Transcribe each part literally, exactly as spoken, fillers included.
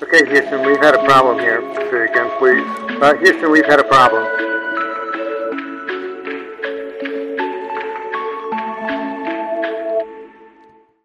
Okay, Houston, we've had a problem here. Say again, please. Uh, Houston, we've had a problem.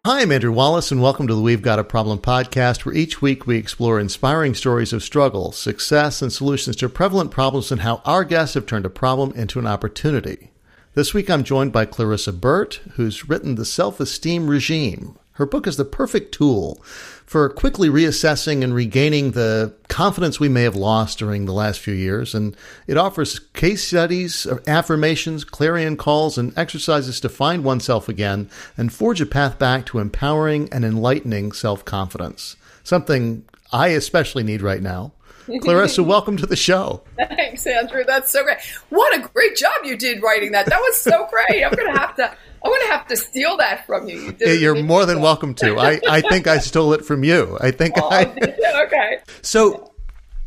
Hi, I'm Andrew Wallace, and welcome to the We've Got a Problem podcast, where each week we explore inspiring stories of struggle, success, and solutions to prevalent problems and how our guests have turned a problem into an opportunity. This week, I'm joined by Clarissa Burt, who's written The Self-Esteem Regime. Her book is the perfect tool for quickly reassessing and regaining the confidence we may have lost during the last few years. And it offers case studies, affirmations, clarion calls, and exercises to find oneself again and forge a path back to empowering and enlightening self-confidence, something I especially need right now. Clarissa, welcome to the show. Thanks, Andrew. That's so great. What a great job you did writing that. That was so great. I'm going to have to I'm going to have to steal that from you. you didn't You're more yourself. than welcome to. I, I think I stole it from you. I think oh, I Okay. So,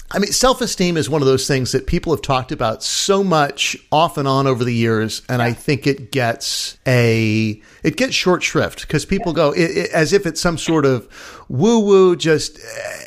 I mean, self-esteem is one of those things that people have talked about so much off and on over the years, and yeah. I think it gets a it gets short shrift because people yeah. go it, it, as if it's some sort of woo-woo, just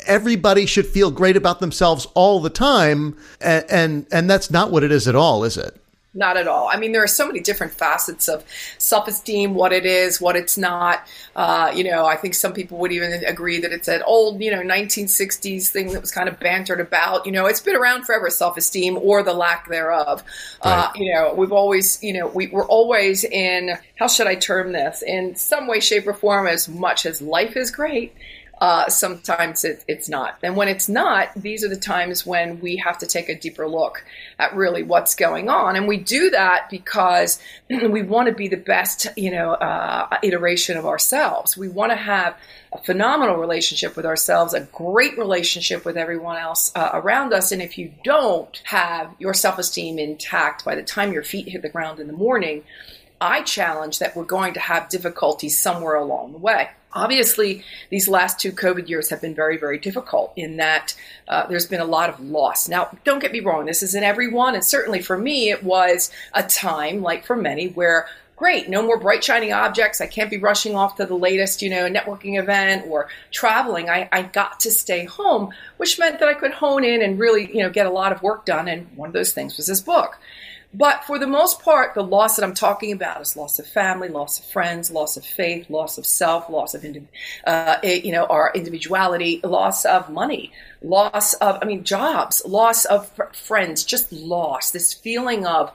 everybody should feel great about themselves all the time, and and, and that's not what it is at all, is it? Not at all. I mean, there are so many different facets of self-esteem, what it is, what it's not. Uh, you know, I think some people would even agree that it's an old, you know, nineteen sixties thing that was kind of bantered about. You know, it's been around forever, self-esteem or the lack thereof. Right. Uh, you know, we've always, you know, we, we're always in, how should I term this? In some way, shape, or form, as much as life is great. Uh, sometimes it, it's not. And when it's not, these are the times when we have to take a deeper look at really what's going on. And we do that because we want to be the best, you know, uh, iteration of ourselves. We want to have a phenomenal relationship with ourselves, a great relationship with everyone else uh, around us. And if you don't have your self-esteem intact by the time your feet hit the ground in the morning, I challenge that we're going to have difficulties somewhere along the way. Obviously, these last two COVID years have been very, very difficult in that uh, there's been a lot of loss. Now, don't get me wrong. This isn't everyone. And certainly for me, it was a time, like for many, where great, no more bright, shiny objects. I can't be rushing off to the latest, you know, networking event or traveling. I, I got to stay home, which meant that I could hone in and really, you know, get a lot of work done. And one of those things was this book. But for the most part, the loss that I'm talking about is loss of family, loss of friends, loss of faith, loss of self, loss of, uh, you know, our individuality, loss of money, loss of, I mean, jobs, loss of friends, just loss, this feeling of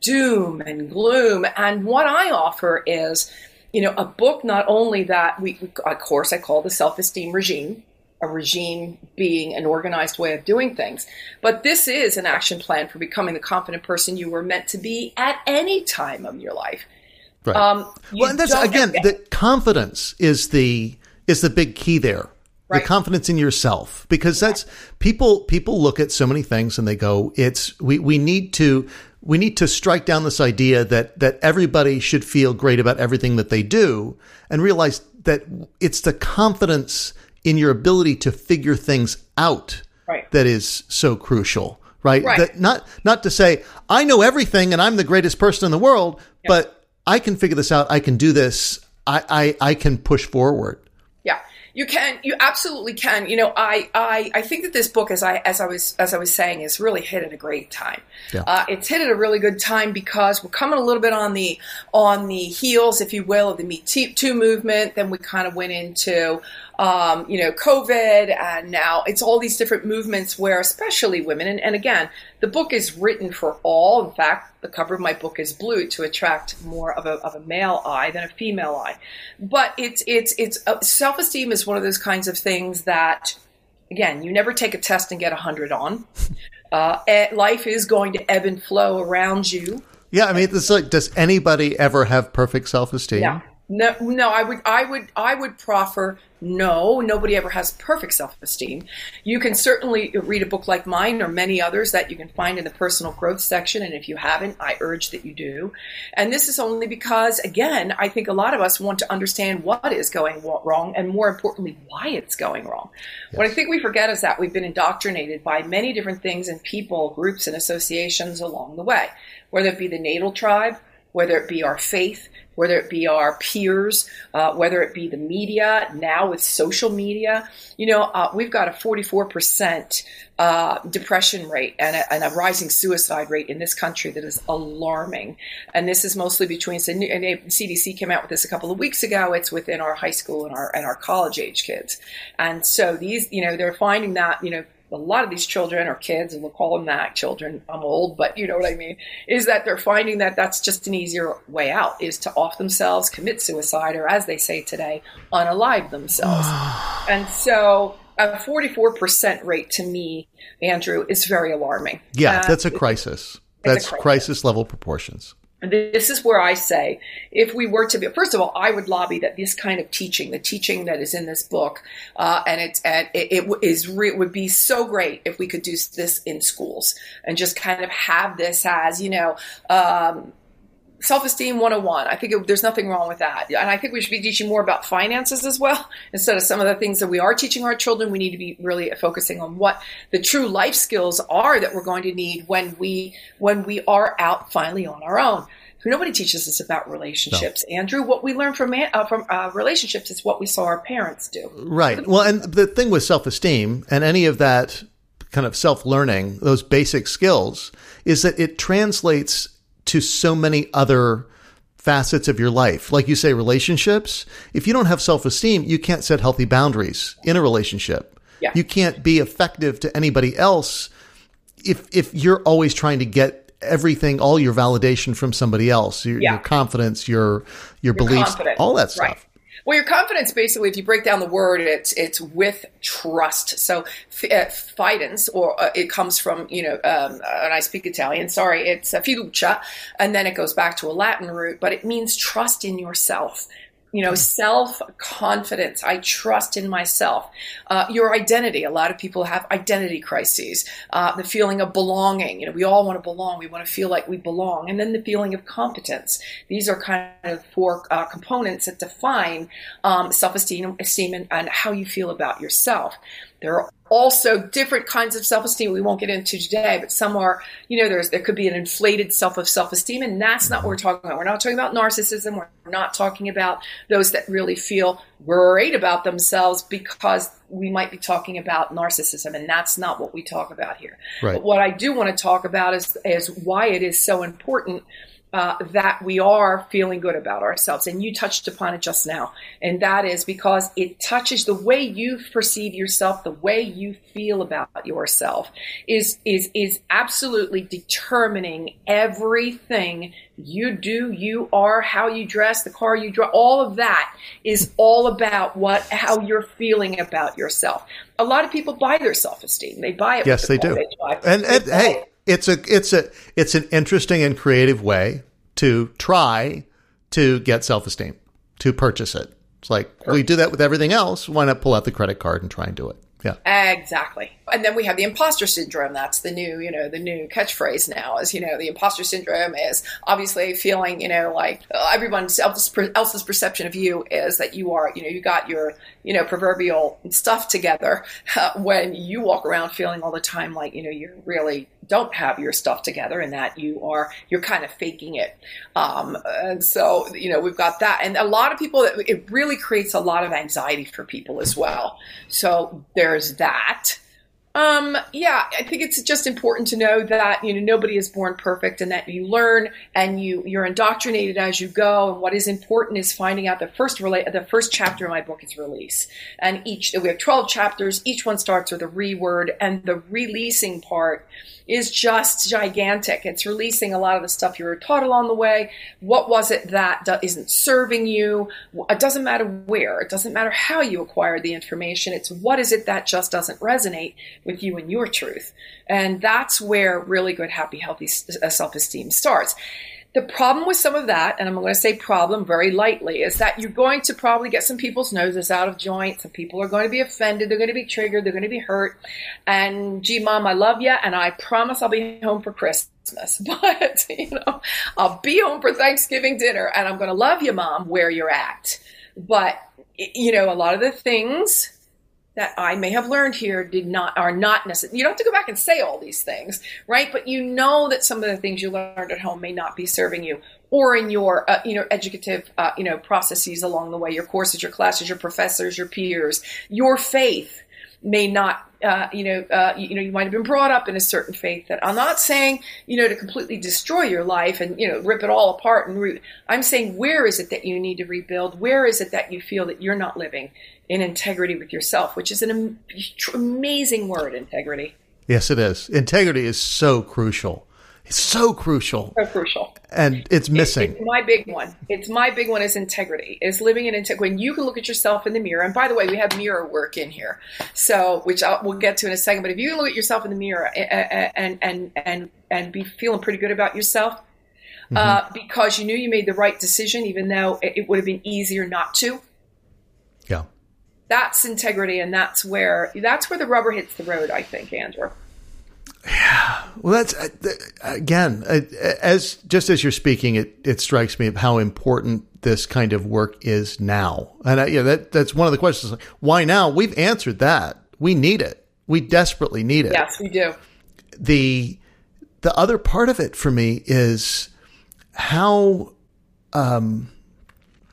doom and gloom. And what I offer is, you know, a book, not only that we, of course, I call The Self-Esteem Regime. A regime being an organized way of doing things. But this is an action plan for becoming the confident person you were meant to be at any time of your life. Right. Um, you well, and that's, again, get- the confidence is the is the big key there. Right. The confidence in yourself, because that's people, people look at so many things and they go, it's, we, we need to, we need to strike down this idea that, that everybody should feel great about everything that they do and realize that it's the confidence in your ability to figure things out right. that is so crucial, right? right. That not not to say, I know everything and I'm the greatest person in the world, yeah. but I can figure this out. I can do this. I, I, I can push forward. Yeah, you can. You absolutely can. You know, I, I, I think that this book, as I as I was as I was saying, is really hit at a great time. Yeah. Uh, it's hit at a really good time because we're coming a little bit on the on the heels, if you will, of the Me Too movement. Then we kind of went into um, you know, COVID, and now it's all these different movements where, especially women, and, and again, the book is written for all. In fact, the cover of my book is blue to attract more of a, of a male eye than a female eye. But it's, it's, it's, uh, self-esteem is one of those kinds of things that, again, you never take a test and get a hundred on. Uh, life is going to ebb and flow around you. Yeah. I mean, it's like, does anybody ever have perfect self-esteem? Yeah. No, no, I would, I would, I would proffer no. Nobody ever has perfect self-esteem. You can certainly read a book like mine or many others that you can find in the personal growth section. And if you haven't, I urge that you do. And this is only because, again, I think a lot of us want to understand what is going wrong and, more importantly, why it's going wrong. Yes. What I think we forget is that we've been indoctrinated by many different things and people, groups, and associations along the way, whether it be the natal tribe, whether it be our faith, whether it be our peers, uh, whether it be the media, now with social media. You know, uh, we've got a forty-four percent uh, depression rate and a, and a rising suicide rate in this country that is alarming. And this is mostly between, and the C D C came out with this a couple of weeks ago, it's within our high school and our and our college age kids. And so these, you know, they're finding that, you know, a lot of these children or kids, and we'll call them that, children, I'm old, but you know what I mean, is that they're finding that that's just an easier way out, is to off themselves, commit suicide, or as they say today, unalive themselves. And so a forty-four percent rate to me, Andrew, is very alarming. Yeah, uh, that's a crisis. That's a crisis. crisis level proportions. And this is where I say, if we were to be, first of all, I would lobby that this kind of teaching, the teaching that is in this book, uh, and it's, and it, it is re, would be so great if we could do this in schools and just kind of have this as, you know, um, self-esteem one oh one. I think it, there's nothing wrong with that. And I think we should be teaching more about finances as well. Instead of some of the things that we are teaching our children, we need to be really focusing on what the true life skills are that we're going to need when we when we are out finally on our own. Nobody teaches us about relationships, no. Andrew. What we learn from uh, from uh, relationships is what we saw our parents do. Right. Well, and the thing with self-esteem and any of that kind of self-learning, those basic skills, is that it translates to so many other facets of your life. Like you say, relationships, if you don't have self-esteem, you can't set healthy boundaries in a relationship. Yeah. You can't be effective to anybody else if if you're always trying to get everything, all your validation from somebody else, your, yeah. your confidence, your your, your beliefs, confidence. All that stuff. Right. Well, your confidence, basically, if you break down the word, it's it's with trust. So fidence, or uh, it comes from, you know, um, and I speak Italian, sorry, it's uh, fiducia, and then it goes back to a Latin root, but it means trust in yourself. You know, self-confidence. I trust in myself. Uh, your identity. A lot of people have identity crises. Uh, the feeling of belonging. You know, we all want to belong. We want to feel like we belong. And then the feeling of competence. These are kind of four uh, components that define um, self-esteem esteem, and, and how you feel about yourself. There are also different kinds of self-esteem we won't get into today, but some are, you know, there's there could be an inflated self of self-esteem, and that's not what we're talking about. We're not talking about narcissism. We're not talking about those that really feel great about themselves, because we might be talking about narcissism, and that's not what we talk about here. Right. But what I do want to talk about is, is why it is so important Uh, that we are feeling good about ourselves. And you touched upon it just now. And that is because it touches the way you perceive yourself, the way you feel about yourself is, is, is absolutely determining everything you do, you are, how you dress, the car you drive, all of that is all about what, how you're feeling about yourself. A lot of people buy their self-esteem. They buy it. Yes, they do. They and, and they hey, It's a it's a it's an interesting and creative way to try to get self-esteem, to purchase it. It's like, sure. We do that with everything else. Why not pull out the credit card and try and do it? Yeah, exactly. And then we have the imposter syndrome. That's the new, you know, the new catchphrase now is, you know, the imposter syndrome is obviously feeling, you know, like uh, everyone else's perception of you is that you are, you know, you got your, you know, proverbial stuff together uh, when you walk around feeling all the time like, you know, you really don't have your stuff together and that you are, you're kind of faking it. Um, and so, you know, we've got that. And a lot of people, it really creates a lot of anxiety for people as well. So they're There's that. Um, yeah, I think it's just important to know that, you know, nobody is born perfect and that you learn and you, you're indoctrinated as you go. And what is important is finding out the first rela- the first chapter in my book is release. And each, we have twelve chapters. Each one starts with a reword, and the releasing part is just gigantic. It's releasing a lot of the stuff you were taught along the way. What was it that do- isn't serving you? It doesn't matter where. It doesn't matter how you acquired the information. It's what is it that just doesn't resonate with you and your truth. And that's where really good, happy, healthy self-esteem starts. The problem with some of that, and I'm going to say problem very lightly, is that you're going to probably get some people's noses out of joint. Some people are going to be offended. They're going to be triggered. They're going to be hurt. And gee, Mom, I love you. And I promise I'll be home for Christmas. But, you know, I'll be home for Thanksgiving dinner. And I'm going to love you, Mom, where you're at. But, you know, a lot of the things that I may have learned here did not are not necessary. You don't have to go back and say all these things, right? But you know that some of the things you learned at home may not be serving you, or in your uh, you know educative uh, you know processes along the way, your courses, your classes, your professors, your peers, your faith may not uh, you know uh, you, you know you might have been brought up in a certain faith. That I'm not saying you know to completely destroy your life and you know rip it all apart and root. I'm saying where is it that you need to rebuild? Where is it that you feel that you're not living in integrity with yourself, which is an am- amazing word, integrity. Yes, it is. Integrity is so crucial. It's so crucial. So crucial. And it's missing. It, it's my big one. It's my big one is integrity. It's living in integrity. When you can look at yourself in the mirror, and by the way, we have mirror work in here, so which I'll, we'll get to in a second, but if you look at yourself in the mirror and, and, and, and be feeling pretty good about yourself, mm-hmm. uh, because you knew you made the right decision, even though it, it would have been easier not to. Yeah. That's integrity, and that's where that's where the rubber hits the road, I think, Andrew. Yeah. Well, that's again, as just as you're speaking, it it strikes me of how important this kind of work is now, and I, yeah, that that's one of the questions. Why now? We've answered that. We need it. We desperately need it. Yes, we do. The the other part of it for me is how. Um,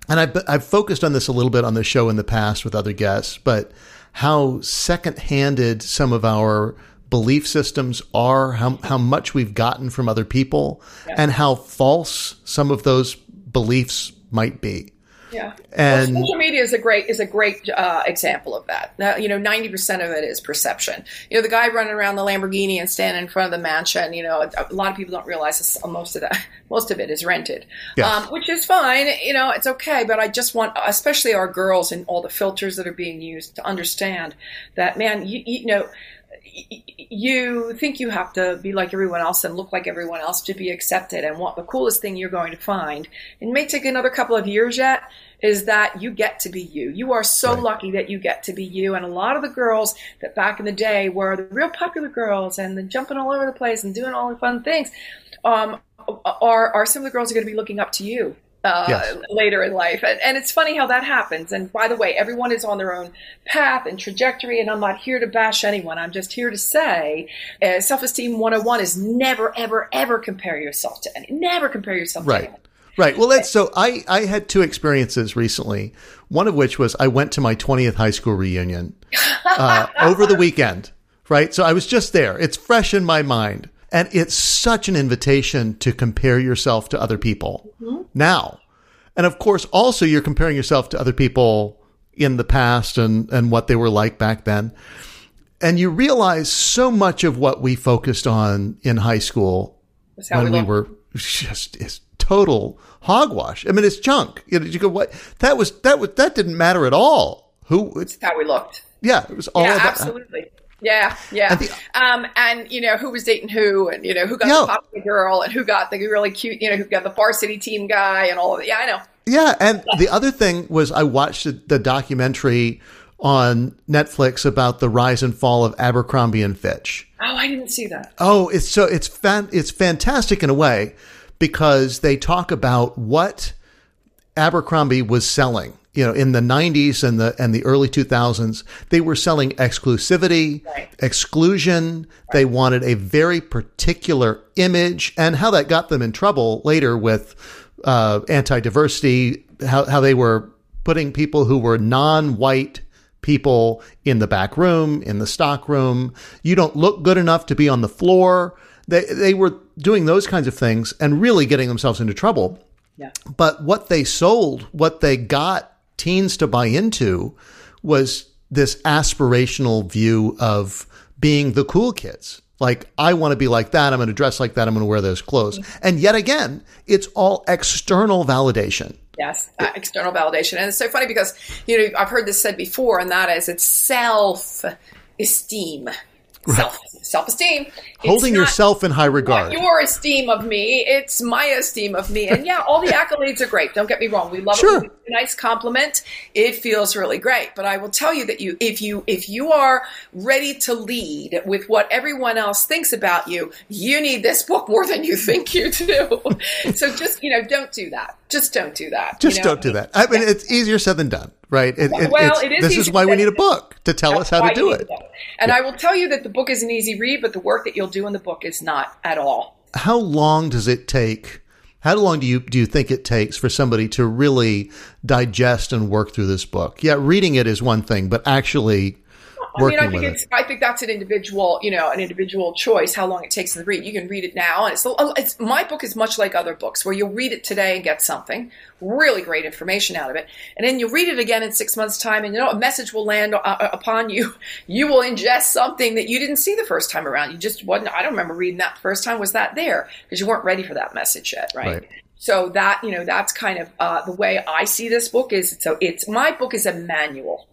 And I've, I've focused on this a little bit on the show in the past with other guests, but how second-handed some of our belief systems are, how, how much we've gotten from other people, yeah. and how false some of those beliefs might be. Yeah, and well, social media is a great is a great uh, example of that. Now, you know, ninety percent of it is perception. You know, the guy running around the Lamborghini and standing in front of the mansion. You know, a, a lot of people don't realize this, most of that most of it is rented, yeah. um, which is fine. You know, it's okay. But I just want, especially our girls and all the filters that are being used, to understand that, man. You, you know. You think you have to be like everyone else and look like everyone else to be accepted. And what the coolest thing you're going to find, it may take another couple of years yet, is that you get to be you. You are so right. lucky that you get to be you. And a lot of the girls that back in the day were the real popular girls and the jumping all over the place and doing all the fun things um, are, are some of the girls are going to be looking up to you. Uh, yes. Later in life. And, and it's funny how that happens. And by the way, everyone is on their own path and trajectory, and I'm not here to bash anyone. I'm just here to say uh, self-esteem one oh one is never, ever, ever compare yourself to anyone. Never compare yourself right. to anyone. Right. Well, that's so I, I had two experiences recently, one of which was I went to my twentieth high school reunion uh, over the weekend, right? So I was just there. It's fresh in my mind. And it's such an invitation to compare yourself to other people mm-hmm. now. And of course, also you're comparing yourself to other people in the past and, and what they were like back then. And you realize so much of what we focused on in high school when we, we were just is total hogwash. I mean, it's junk. You know, you go, what? That was, that was, that didn't matter at all. Who? It's how we looked. Yeah. It was all yeah, about absolutely. Yeah, yeah. And, the, um, and, you know, who was dating who and, you know, who got yeah. the popular girl and who got the really cute, you know, who got the varsity team guy and all of it. Yeah, I know. Yeah. And yeah. the other thing was I watched the, the documentary on Netflix about the rise and fall of Abercrombie and Fitch. Oh, I didn't see that. Oh, it's so it's fan, it's fantastic in a way because they talk about what Abercrombie was selling. You know, in the nineties and the and the early two thousands, they were selling exclusivity, right. exclusion. Right. They wanted a very particular image, and how that got them in trouble later with uh, anti-diversity. How how they were putting people who were non-white people in the back room, in the stock room. You don't look good enough to be on the floor. They they were doing those kinds of things and really getting themselves into trouble. Yeah. But what they sold, what they got teens to buy into was this aspirational view of being the cool kids. Like, I want to be like that. I'm going to dress like that. I'm going to wear those clothes. Mm-hmm. And yet again, it's all external validation. Yes, uh, external validation. And it's so funny because, you know, I've heard this said before, and that is it's self-esteem. Self, right. Self-esteem. Holding yourself in high regard. Your esteem of me. It's my esteem of me. And yeah, all the accolades are great. Don't get me wrong. We love sure. it. a nice compliment, it feels really great. But I will tell you that you, if you, if you are ready to lead with what everyone else thinks about you, you need this book more than you think you do. So just, you know, don't do that. Just don't do that. Just you know? don't do that. I mean, yeah. It's easier said than done, right? It, it, well, it is. This is why we need a book to tell us how to do it. And yeah. I will tell you that the book is an easy read, but the work that you'll do in the book is not at all. How long does it take? How long do you do you think it takes for somebody to really digest and work through this book? Yeah, reading it is one thing, but actually working I mean, I think with it's, it. I think that's an individual, you know, an individual choice. How long it takes to read. You can read it now, and it's, it's my book is much like other books where you'll read it today and get something really great information out of it, and then you'll read it again in six months' time, and you know a message will land uh, upon you. You will ingest something that you didn't see the first time around. You just wasn't. I don't remember reading that the first time. Was that there because you weren't ready for that message yet, right? right. So that you know, that's kind of uh, the way I see this book is. So it's my book is a manual.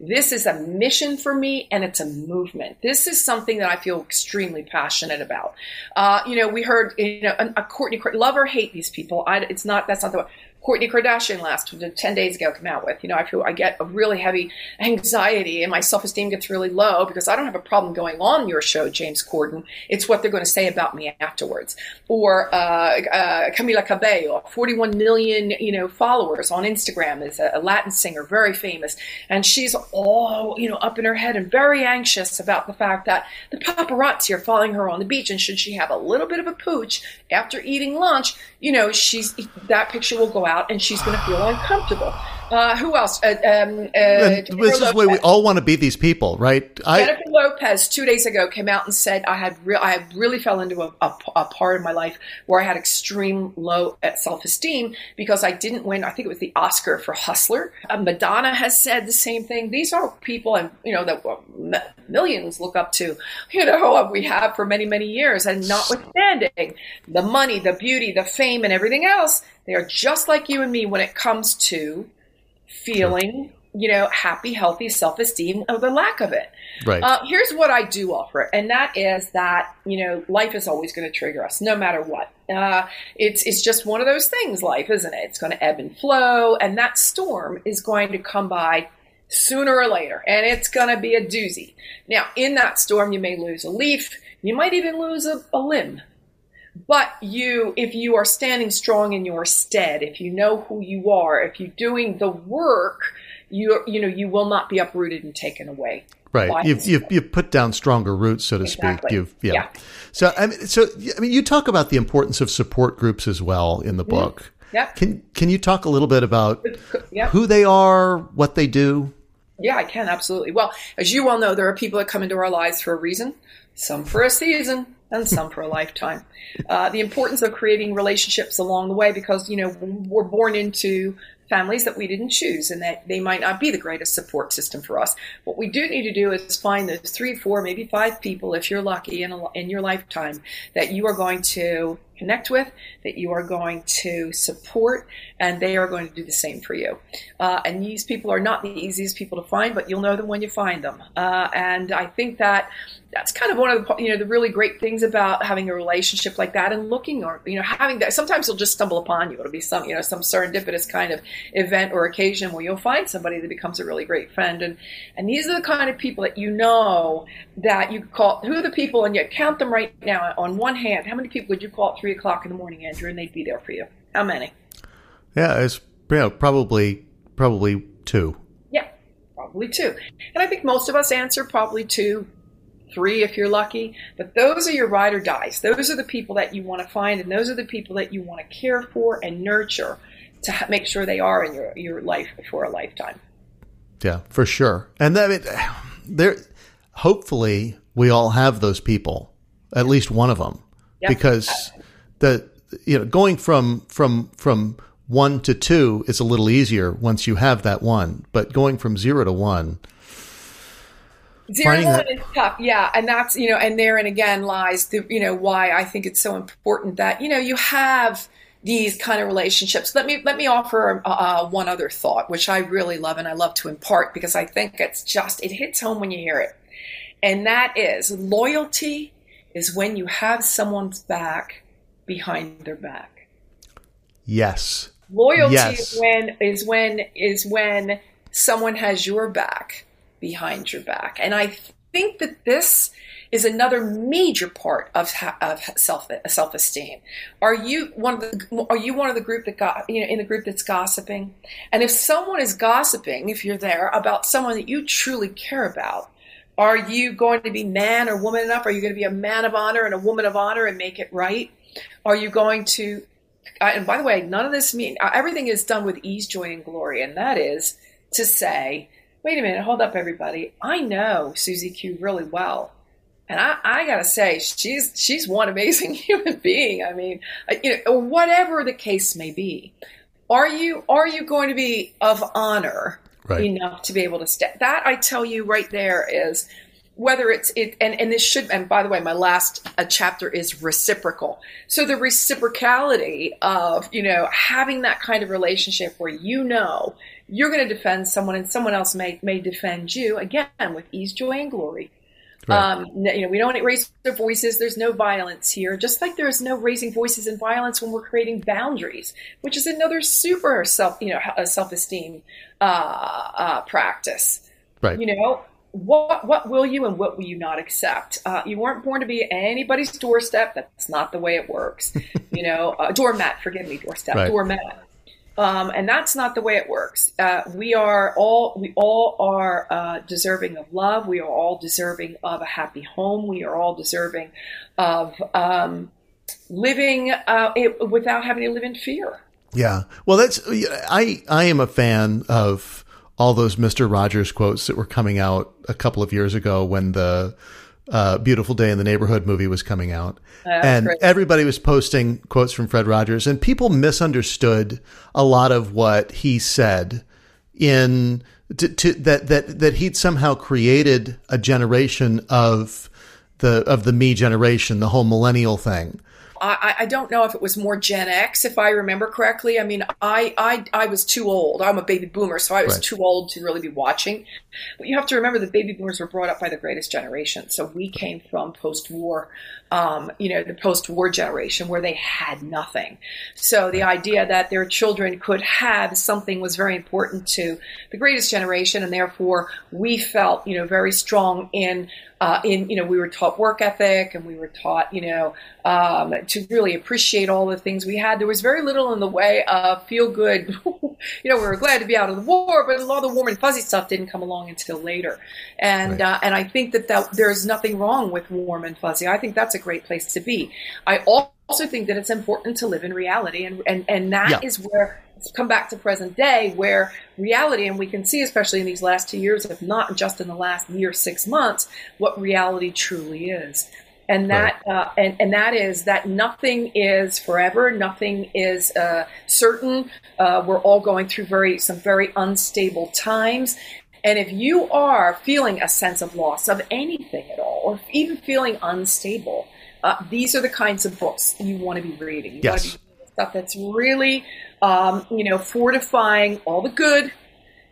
This is a mission for me, and it's a movement. This is something that I feel extremely passionate about. Uh, you know, we heard, you know, a, a Kourtney, love or hate these people. I, it's not, that's not the one. Kourtney Kardashian last ten days ago came out with, you know, I feel I get a really heavy anxiety and my self-esteem gets really low because I don't have a problem going on your show, James Corden. It's what they're going to say about me afterwards. Or uh, uh, Camila Cabello, forty-one million, you know, followers on Instagram, is a, a Latin singer, very famous. And she's all, you know, up in her head and very anxious about the fact that the paparazzi are following her on the beach. And should she have a little bit of a pooch after eating lunch, you know, she's that picture will go out. And she's going to feel uncomfortable. Uh, who else? Uh, um, uh, this Lopez. is where we all want to be these people, right? Jennifer I- Lopez two days ago came out and said, I had re- I really fell into a, a, a part of my life where I had extreme low self-esteem because I didn't win, I think it was the Oscar for Hustler. Uh, Madonna has said the same thing. These are people and you know that m- millions look up to, you know, we have for many, many years. And notwithstanding the money, the beauty, the fame, and everything else, they are just like you and me when it comes to feeling, you know, happy, healthy self-esteem or the lack of it. Right. Uh, here's what I do offer, and that is that, you know, life is always going to trigger us no matter what. Uh, it's it's just one of those things, life, isn't it? It's going to ebb and flow, and that storm is going to come by sooner or later, and it's going to be a doozy. Now, in that storm, you may lose a leaf. You might even lose a, a limb. But you, if you are standing strong in your stead, if you know who you are, if you're doing the work, you you know you will not be uprooted and taken away. Right, you've, you've you've put down stronger roots, so to exactly. speak. You've yeah. yeah. So I mean, so I mean, you talk about the importance of support groups as well in the book. Yep. Can can you talk a little bit about yep. who they are, what they do? Yeah, I can absolutely. Well, as you well know, there are people that come into our lives for a reason, some for a season, and some for a lifetime. Uh, the importance of creating relationships along the way, because, you know, we're born into families that we didn't choose and that they might not be the greatest support system for us. What we do need to do is find those three, four, maybe five people, if you're lucky in, a, in your lifetime, that you are going to connect with, that you are going to support, and they are going to do the same for you. Uh, and these people are not the easiest people to find, but you'll know them when you find them. Uh, and I think that that's kind of one of the, you know, the really great things about having a relationship like that and looking or, you know, having that. Sometimes they'll just stumble upon you. It'll be some, you know, some serendipitous kind of event or occasion where you'll find somebody that becomes a really great friend. And, and these are the kind of people that you know that you call, who are the people, and you count them right now on one hand. How many people would you call at three o'clock in the morning, Andrew, and they'd be there for you? How many? Yeah, it's you know, probably, probably two. Yeah, probably two. And I think most of us answer probably two, three if you're lucky, but those are your ride or dies. Those are the people that you want to find, and those are the people that you want to care for and nurture to make sure they are in your, your life for a lifetime. Yeah, for sure. And that it, there, hopefully we all have those people, at least one of them, yeah. because the you know going from from from one to two is a little easier once you have that one, but going from zero to one. Zero to one is tough, yeah, and that's you know, and therein again lies the you know why I think it's so important that you know you have these kind of relationships. Let me let me offer uh, one other thought, which I really love and I love to impart because I think it's just it hits home when you hear it, and that is loyalty is when you have someone's back behind their back. Yes. Loyalty yes. is when is when is when someone has your back behind your back. And I think that this is another major part of of self self esteem. Are you one of the Are you one of the group that got you know in the group that's gossiping? And if someone is gossiping, if you're there, about someone that you truly care about, are you going to be man or woman enough? Are you going to be a man of honor and a woman of honor and make it right? Are you going to? Uh, and by the way, none of this mean uh, everything is done with ease, joy, and glory, and that is to say, wait a minute, hold up, everybody. I know Susie Q really well. And I, I got to say, she's she's one amazing human being. I mean, you know, whatever the case may be, are you are you going to be of honor right. enough to be able to stay? That, I tell you right there, is whether it's it. And, and this should. And by the way, my last uh, chapter is reciprocal. So the reciprocality of, you know, having that kind of relationship where, you know, you're going to defend someone and someone else may may defend you, again, with ease, joy, and glory. Right. Um, you know, we don't raise their voices. There's no violence here, just like there's no raising voices and violence when we're creating boundaries, which is another super self, you know, self-esteem uh, uh, practice. Right. You know, what what will you and what will you not accept? Uh, you weren't born to be anybody's doorstep. That's not the way it works. you know, uh, doormat. Forgive me, doorstep, right. doormat. Um, and that's not the way it works. Uh, we are all, we all are, uh, deserving of love. We are all deserving of a happy home. We are all deserving of, um, living, uh, it, without having to live in fear. Yeah. Well, that's, I, I am a fan of all those Mister Rogers quotes that were coming out a couple of years ago when the, uh, Beautiful Day in the Neighborhood movie was coming out. Oh, and great. Everybody was posting quotes from Fred Rogers, and people misunderstood a lot of what he said in to, to that, that, that he'd somehow created a generation of the, of the me generation, the whole millennial thing. I, I don't know if it was more Gen X, if I remember correctly. I mean, I, I, I was too old. I'm a baby boomer, so I was right. too old to really be watching. But you have to remember that baby boomers were brought up by the greatest generation. So we came from post-war, um, you know, the post-war generation where they had nothing. So the idea that their children could have something was very important to the greatest generation. And therefore, we felt, you know, very strong in Uh, in, you know, we were taught work ethic, and we were taught, you know, um, to really appreciate all the things we had. There was very little in the way of feel good. you know, we were glad to be out of the war, but a lot of the warm and fuzzy stuff didn't come along until later. And, right. uh, and I think that, that there's nothing wrong with warm and fuzzy. I think that's a great place to be. I also think that it's important to live in reality, and, and, and that yeah. is where come back to present day, where reality, and we can see, especially in these last two years, if not just in the last year, six months, what reality truly is. And that, right. uh, and, and that is that nothing is forever. Nothing is uh, certain. Uh, we're all going through very, some very unstable times. And if you are feeling a sense of loss of anything at all, or even feeling unstable, uh, these are the kinds of books you want to be reading. You yes. want to be stuff that's really, um, you know, fortifying all the good.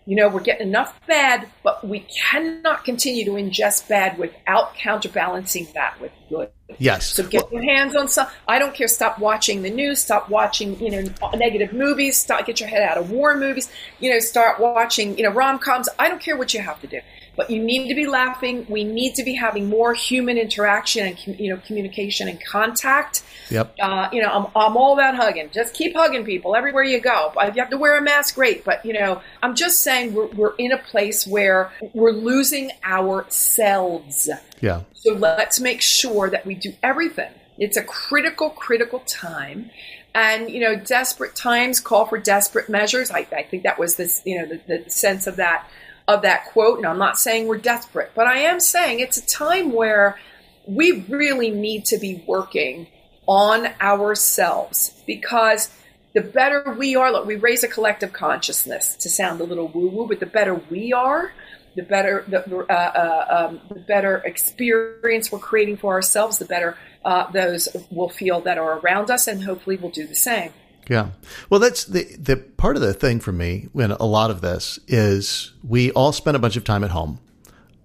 You know, we're getting enough bad, but we cannot continue to ingest bad without counterbalancing that with good. Yes. So get well, your hands on some. I don't care. Stop watching the news. Stop watching, you know, negative movies. Stop. Get your head out of war movies. You know, start watching, you know, rom-coms. I don't care what you have to do. But you need to be laughing. We need to be having more human interaction and, you know, communication and contact. Yep. Uh, you know, I'm, I'm all about hugging. Just keep hugging people everywhere you go. If you have to wear a mask, great. But, you know, I'm just saying we're, we're in a place where we're losing ourselves. Yeah. So let's make sure that we do everything. It's a critical, critical time. And, you know, desperate times call for desperate measures. I, I think that was this, you know, the, the sense of that. of that quote. And I'm not saying we're desperate, but I am saying it's a time where we really need to be working on ourselves, because the better we are, look, we raise a collective consciousness, to sound a little woo woo, but the better we are, the better, the, uh, uh, um, the better experience we're creating for ourselves, the better uh, those will feel that are around us, and hopefully we'll do the same. Yeah. Well, that's the, the part of the thing for me when a lot of this is we all spent a bunch of time at home,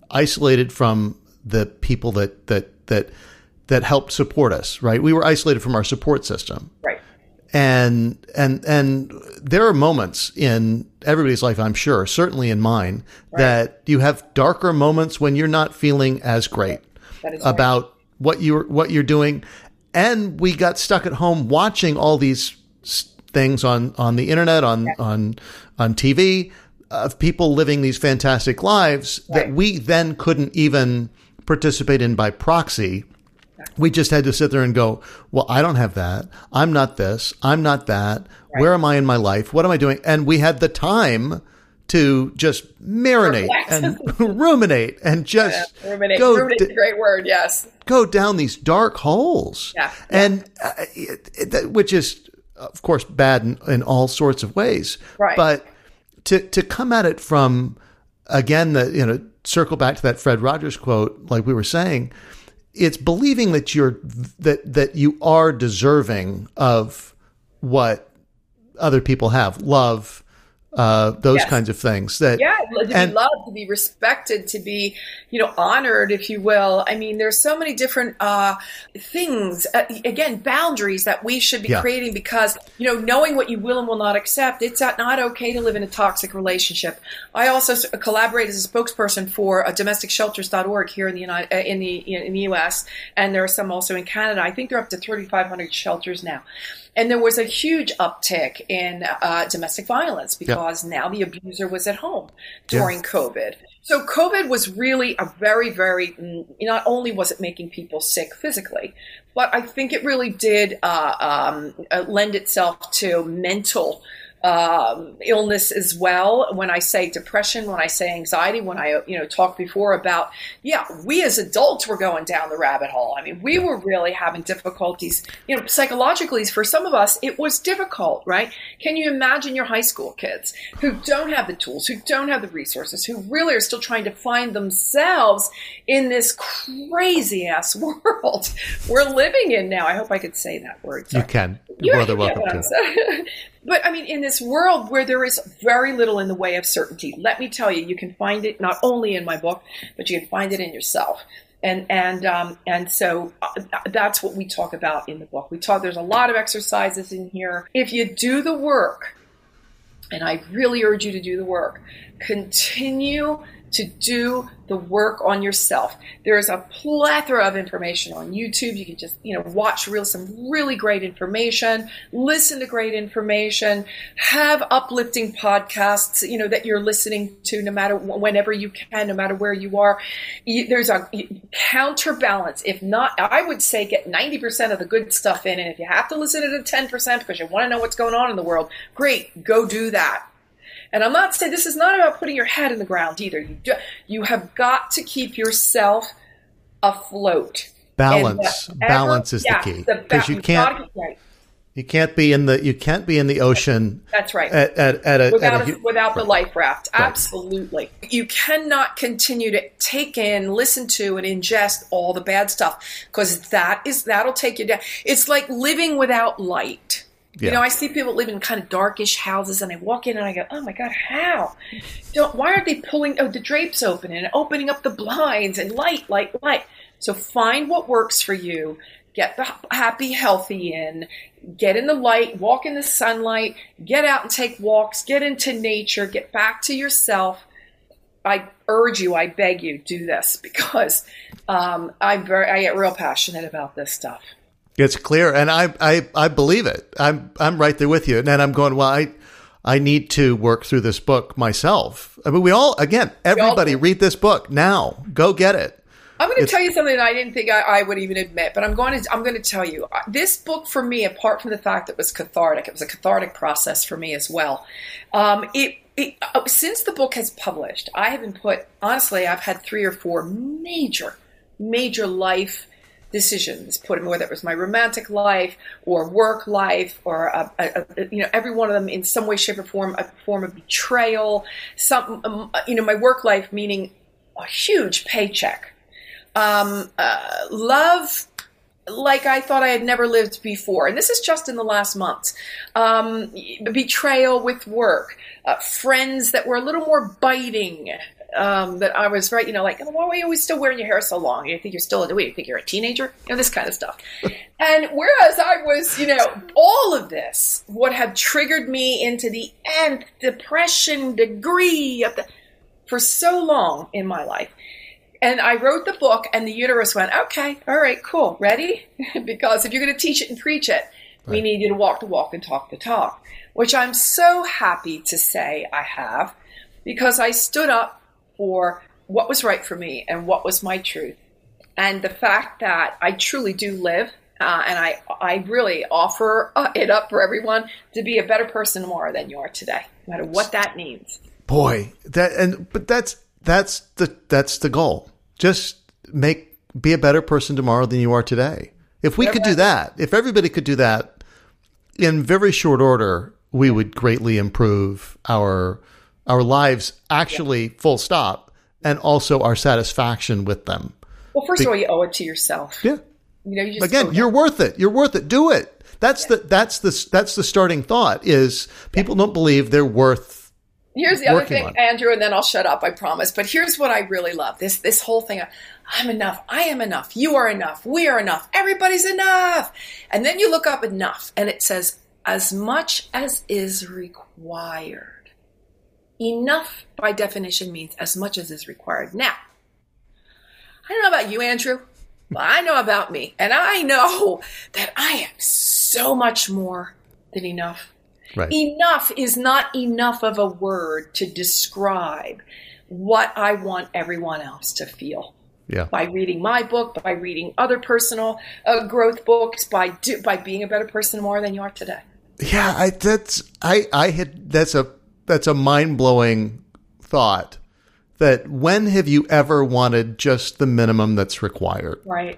isolated from the people that, that, that, that helped support us, right? We were isolated from our support system. Right. And, and, and there are moments in everybody's life, I'm sure, certainly in mine, right, that you have darker moments when you're not feeling as great about right. what you're, what you're doing. And we got stuck at home watching all these things on, on the internet, on, yeah. on, on T V of people living these fantastic lives right. that we then couldn't even participate in by proxy. We just had to sit there and go, well, I don't have that. I'm not this. I'm not that. Right. Where am I in my life? What am I doing? And we had the time to just marinate and ruminate and just yeah, ruminate. Go ruminate is a great word. Yes. Go down these dark holes. Yeah. And uh, it, it, which is, of course, bad in, in all sorts of ways. Right. But to, to come at it from, again, the, you know, circle back to that Fred Rogers quote, like we were saying, it's believing that you're that that you are deserving of what other people have, love, uh, those yes. kinds of things. That yeah, to and, be loved, to be respected, to be you know honored, if you will. I mean, there's so many different uh, things. Uh, again, boundaries that we should be yeah. creating because you know knowing what you will and will not accept. It's not okay to live in a toxic relationship. I also collaborate as a spokesperson for Domestic Shelters dot org here in the United, in the in the U S, and there are some also in Canada. I think there are up to three thousand five hundred shelters now. And there was a huge uptick in uh, domestic violence because yep. now the abuser was at home during yes. COVID. So COVID was really a very, very, not only was it making people sick physically, but I think it really did uh, um, lend itself to mental Um, illness as well. When I say depression, when I say anxiety, when I, you know, talked before about, yeah, we as adults were going down the rabbit hole. I mean, we were really having difficulties, you know, psychologically for some of us, it was difficult, right? Can you imagine your high school kids who don't have the tools, who don't have the resources, who really are still trying to find themselves in this crazy ass world we're living in now? I hope I could say that word. Sorry. You can. You're more than welcome to. But I mean, in this world where there is very little in the way of certainty, let me tell you, you can find it not only in my book, but you can find it in yourself. And and um, and so that's what we talk about in the book. We talk. There's a lot of exercises in here. If you do the work, and I really urge you to do the work, continue to do the work on yourself. There's a plethora of information on YouTube. You can just, you know, watch real some really great information, listen to great information, have uplifting podcasts, you know, that you're listening to no matter whenever you can, no matter where you are. You, there's a counterbalance. If not, I would say get ninety percent of the good stuff in. And if you have to listen to the ten percent because you want to know what's going on in the world, great, go do that. And I'm not saying this is not about putting your head in the ground either. You do, you have got to keep yourself afloat. Balance, whatever, balance is yeah, the key because ba- you can't right. you can't be in the you can't be in the ocean. That's right. At, at, at a, without at a, a, without right. the life raft, right. absolutely. You cannot continue to take in, listen to, and ingest all the bad stuff because that is that'll take you down. It's like living without light. Yeah. You know, I see people live in kind of darkish houses and I walk in and I go, oh my God, how? Don't, why aren't they pulling oh, the drapes open and opening up the blinds and light, light, light. So find what works for you. Get the happy, healthy in. Get in the light. Walk in the sunlight. Get out and take walks. Get into nature. Get back to yourself. I urge you, I beg you, do this because um, I'm very, I get real passionate about this stuff. It's clear. And I, I, I believe it. I'm, I'm right there with you. And then I'm going, well, I, I need to work through this book myself. I mean, we all, again, everybody read this book now, go get it. I'm going to it's- tell you something that I didn't think I, I would even admit, but I'm going to, I'm going to tell you this book for me, apart from the fact that it was cathartic, it was a cathartic process for me as well. Um, it, It, since the book has published, I have been put, honestly, I've had three or four major, major life decisions put in, whether it was my romantic life or work life or a, a, a, you know every one of them in some way, shape, or form a form of betrayal. Some um, you know my work life meaning a huge paycheck, um, uh, love like I thought I had never lived before, and this is just in the last month. Um, betrayal with work, uh, friends that were a little more biting. um, that I was right, you know, like, why are you always still wearing your hair so long? You think you're still, what do you think, you're a teenager? You know, this kind of stuff. And whereas I was, you know, all of this would have triggered me into the nth depression degree of the, for so long in my life. And I wrote the book, and the universe went, okay, all right, cool, ready? Because if you're going to teach it and preach it, right, we need you to walk the walk and talk the talk, which I'm so happy to say I have, because I stood up for what was right for me and what was my truth. And the fact that I truly do live, uh, and I, I really offer it up for everyone to be a better person tomorrow than you are today, no matter what that means. Boy, that and but that's that's the that's the goal. Just make be a better person tomorrow than you are today. If we could do that, if everybody could do that in very short order, we would greatly improve our our lives, actually, full stop, and also our satisfaction with them. Well, first of all, you owe it to yourself. Yeah. You know, you just again, you're worth it. You're worth it. Do it. That's the that's the that's the starting thought is people don't believe they're worth. Here's the other thing, Andrew, and then I'll shut up, I promise. But here's what I really love. This this whole thing of, I'm enough, I am enough, you are enough, we are enough, everybody's enough. And then you look up enough, and it says, as much as is required. Enough, by definition, means as much as is required. Now, I don't know about you, Andrew, but I know about me. And I know that I am so much more than enough. Right. Enough is not enough of a word to describe what I want everyone else to feel. Yeah. By reading my book, by reading other personal uh, growth books, by do, by being a better person more than you are today. Yeah, I, that's I I had that's a that's a mind-blowing thought. That when have you ever wanted just the minimum that's required? Right.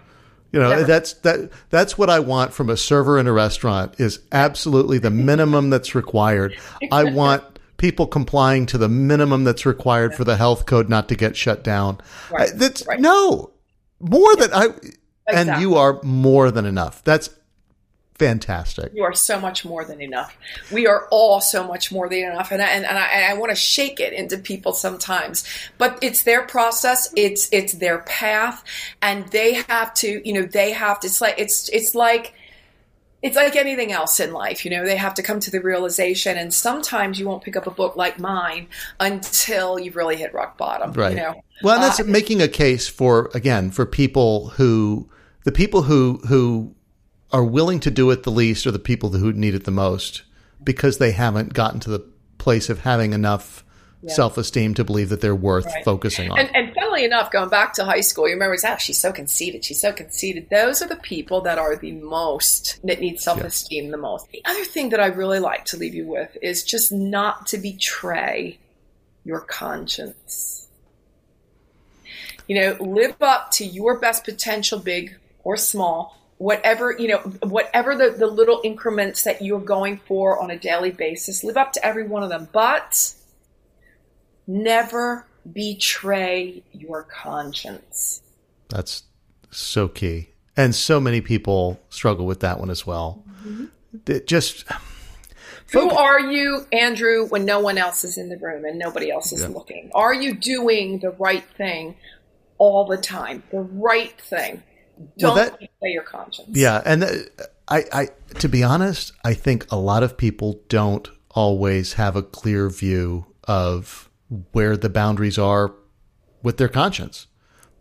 You know, Never. that's that. That's what I want from a server in a restaurant is absolutely the minimum that's required. I want people complying to the minimum that's required for the health code not to get shut down. Right. I, that's right. No, more yeah. than I, exactly. And you are more than enough. That's fantastic. You are so much more than enough. We are all so much more than enough. And I, and, and I, and I want to shake it into people sometimes, but it's their process. It's, it's their path, and they have to, you know, they have to, it's like, it's, it's like, it's like anything else in life. You know, they have to come to the realization, and sometimes you won't pick up a book like mine until you've really hit rock bottom. Right. You know? Well, and that's uh, making a case for, again, for people who, the people who, who, are willing to do it the least are the people who need it the most, because they haven't gotten to the place of having enough yeah. self-esteem to believe that they're worth right. focusing on. And, and funnily enough, going back to high school, you remember, oh, she's so conceited. She's so conceited. Those are the people that are the most, that need self-esteem yeah. the most. The other thing that I really like to leave you with is just not to betray your conscience. You know, live up to your best potential, big or small, whatever, you know, whatever the, the little increments that you're going for on a daily basis, live up to every one of them, but never betray your conscience. That's so key. And so many people struggle with that one as well. Mm-hmm. It just... Who are you, Andrew, when no one else is in the room and nobody else is yeah. looking? Are you doing the right thing all the time? The right thing. Don't well, that, betray your conscience. Yeah. And I, I, to be honest, I think a lot of people don't always have a clear view of where the boundaries are with their conscience.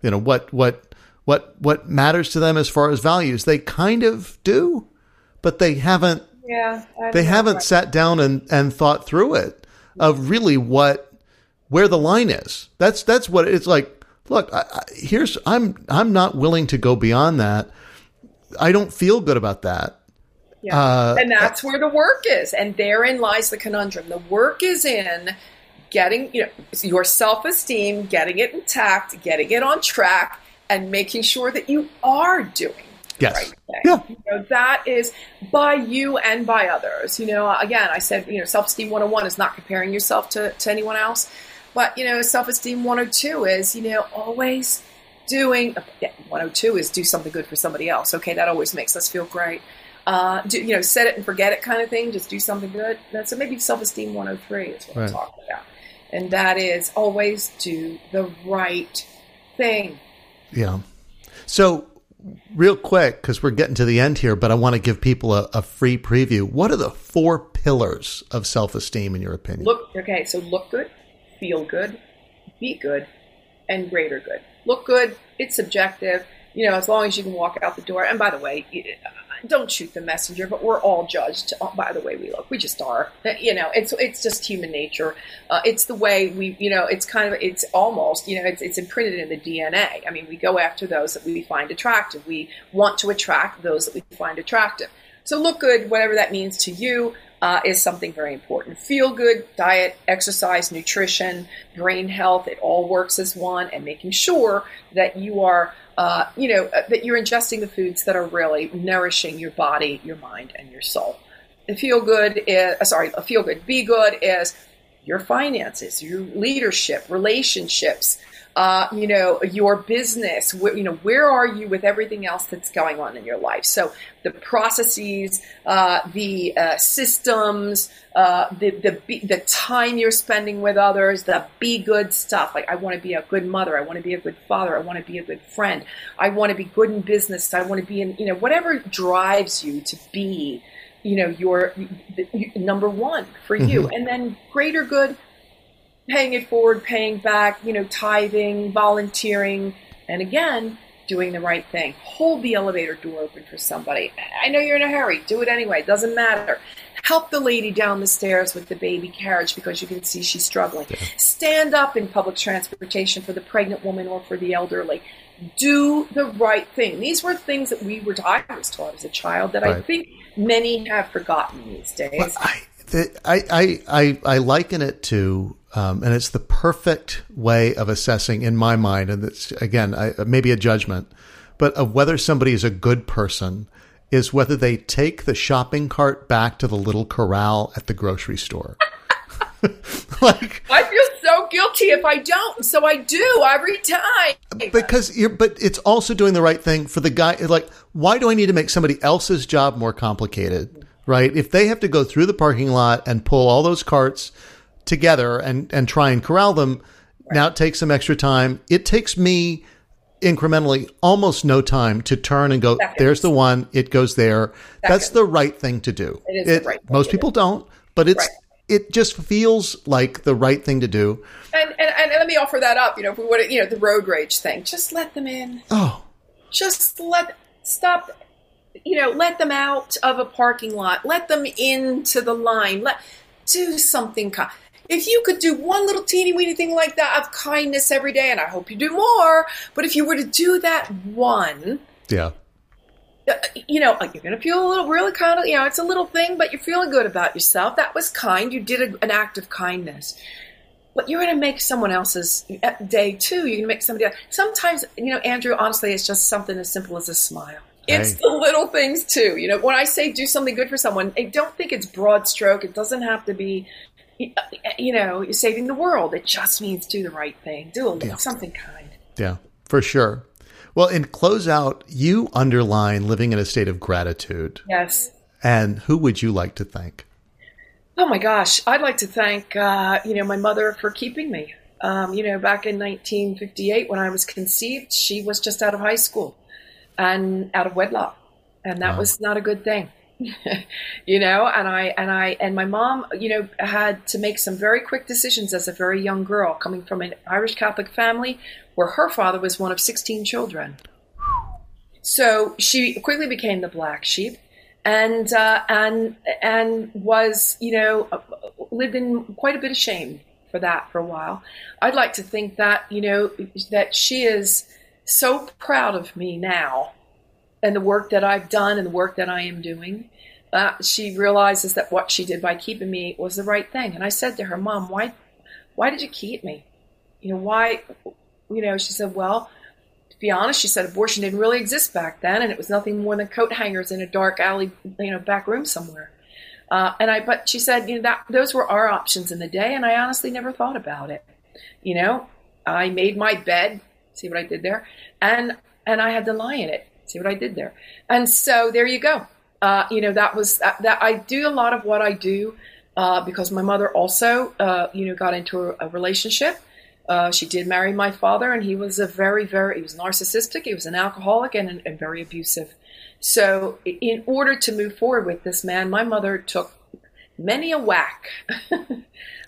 You know, what, what, what, what matters to them as far as values. They kind of do, but they haven't, yeah, they haven't right. sat down and, and thought through it of really what, where the line is. That's, that's what it's like. Look, I, I, here's I'm I'm not willing to go beyond that. I don't feel good about that. Yeah. Uh, and that's where the work is. And therein lies the conundrum. The work is in getting, you know, your self-esteem, getting it intact, getting it on track, and making sure that you are doing the yes. right thing. Yeah. You know, that is by you and by others. You know, again, I said, you know, self-esteem one oh one is not comparing yourself to, to anyone else. But, you know, self-esteem one oh two is, you know, always doing – one oh two is do something good for somebody else. Okay, that always makes us feel great. Uh, do, you know, set it and forget it kind of thing. Just do something good. So maybe self-esteem one oh three is what right. I'm talking about. and that is always do the right thing. Yeah. So real quick, because we're getting to the end here, but I want to give people a, a free preview. What are the four pillars of self-esteem in your opinion? Look, okay, so look good, feel good, be good, and greater good. Look good, it's subjective, you know, as long as you can walk out the door. And by the way, don't shoot the messenger, but we're all judged by the way we look. We just are, you know, it's, it's just human nature. Uh, it's the way we, you know, it's kind of, it's almost, you know, it's, it's imprinted in the D N A. I mean, we go after those that we find attractive. We want to attract those that we find attractive. So look good, whatever that means to you, uh, is something very important. Feel good, diet, exercise, nutrition, brain health, it all works as one, and making sure that you are, Uh, you know, that you're ingesting the foods that are really nourishing your body, your mind, and your soul. The feel good is, sorry, a feel good, be good is your finances, your leadership, relationships, uh, you know, your business, wh- you know, where are you with everything else that's going on in your life? So the processes, uh, the uh, systems, uh, the, the, be- the time you're spending with others, the be good stuff. Like, I want to be a good mother. I want to be a good father. I want to be a good friend. I want to be good in business. I want to be in, you know, whatever drives you to be, you know, your number one for you. Mm-hmm. And then greater good, paying it forward, paying back, you know, tithing, volunteering, and again, doing the right thing. Hold the elevator door open for somebody. I know you're in a hurry. Do it anyway. It doesn't matter. Help the lady down the stairs with the baby carriage because you can see she's struggling. Yeah. Stand up in public transportation for the pregnant woman or for the elderly. Do the right thing. These were things that we were I was taught as a child that right. I think many have forgotten these days. Well, I, the, I, I, I liken it to, um, and it's the perfect way of assessing in my mind, and it's, again, I, maybe a judgment, but of whether somebody is a good person is whether they take the shopping cart back to the little corral at the grocery store. Like, I feel so guilty if I don't, so I do every time. Because you're, but it's also doing the right thing for the guy. Like, why do I need to make somebody else's job more complicated, right? If they have to go through the parking lot and pull all those carts together and, and try and corral them, right. Now it takes some extra time. It takes me incrementally almost no time to turn and go, seconds. There's the one, it goes there. Seconds. That's the right thing to do. It is it, the right thing. Most people don't, but it's... Right. It just feels like the right thing to do. And, and and let me offer that up. You know, if we would, you know, the road rage thing, just let them in. Oh, just let stop. You know, let them out of a parking lot. Let them into the line. Let do something. If you could do one little teeny weeny thing like that of kindness every day, and I hope you do more. But if you were to do that one, yeah. You know, you're going to feel a little, really kind of, you know, it's a little thing, but you're feeling good about yourself. That was kind. You did a, an act of kindness. But you're going to make someone else's day, too. You're going to make somebody else. Sometimes, you know, Andrew, honestly, it's just something as simple as a smile. It's the little things, too. You know, when I say do something good for someone, I don't think it's broad stroke. It doesn't have to be, you know, you're saving the world. It just means do the right thing. Do a little, yeah. something kind. Yeah, for sure. Well, in closeout, you underline living in a state of gratitude. Yes. And who would you like to thank? Oh, my gosh. I'd like to thank, uh, you know, my mother for keeping me. Um, you know, back in nineteen fifty-eight, when I was conceived, she was just out of high school and out of wedlock. And that wow. was not a good thing. You know, and I, and I, and my mom, you know, had to make some very quick decisions as a very young girl coming from an Irish Catholic family where her father was one of sixteen children. So she quickly became the black sheep and, uh, and, and was, you know, lived in quite a bit of shame for that for a while. I'd like to think that, you know, that she is so proud of me now. And the work that I've done and the work that I am doing, uh, she realizes that what she did by keeping me was the right thing. And I said to her, Mom, why, why did you keep me? You know, why, you know, she said, well, to be honest, she said abortion didn't really exist back then. And it was nothing more than coat hangers in a dark alley, you know, back room somewhere. Uh, and I, but she said, you know, that those were our options in the day. And I honestly never thought about it. You know, I made my bed, see what I did there? And, and I had to lie in it. See what I did there. And so there you go. Uh, you know, that was, that, that I do a lot of what I do uh, because my mother also, uh, you know, got into a, a relationship. Uh, she did marry my father, and he was a very, very, he was narcissistic, he was an alcoholic, and, and very abusive. So in order to move forward with this man, my mother took many a whack,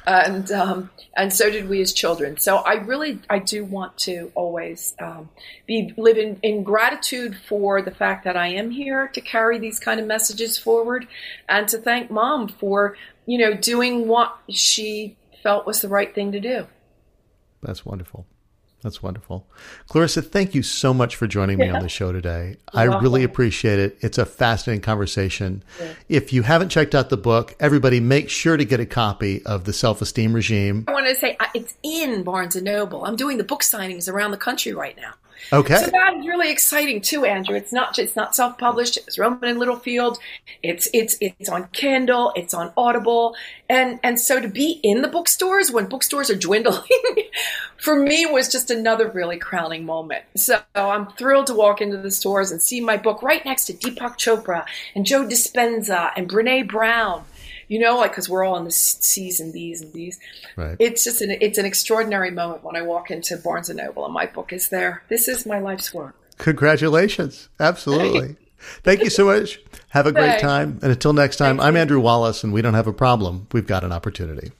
and um, and so did we as children. So I really, I do want to always um, be live in, in gratitude for the fact that I am here to carry these kind of messages forward, and to thank Mom for, you know, doing what she felt was the right thing to do. That's wonderful. That's wonderful. Clarissa, thank you so much for joining me yeah. on the show today. You're I welcome. Really appreciate it. It's a fascinating conversation. Yeah. If you haven't checked out the book, everybody make sure to get a copy of The Self-Esteem Regime. I want to say it's in Barnes and Noble. I'm doing the book signings around the country right now. Okay. So that's really exciting too, Andrew. It's not it's not self-published. It's Roman and Littlefield. It's it's it's on Kindle. It's on Audible. And and so to be in the bookstores when bookstores are dwindling for me was just another really crowning moment. So I'm thrilled to walk into the stores and see my book right next to Deepak Chopra and Joe Dispenza and Brené Brown. You know, like, because we're all on the C's and D's and D's. Right. It's just an it's an extraordinary moment when I walk into Barnes and Noble and my book is there. This is my life's work. Congratulations. Absolutely. Thank you so much. Have a great Thanks. Time. And until next time, Thank I'm you. Andrew Wallace, and we don't have a problem. We've got an opportunity.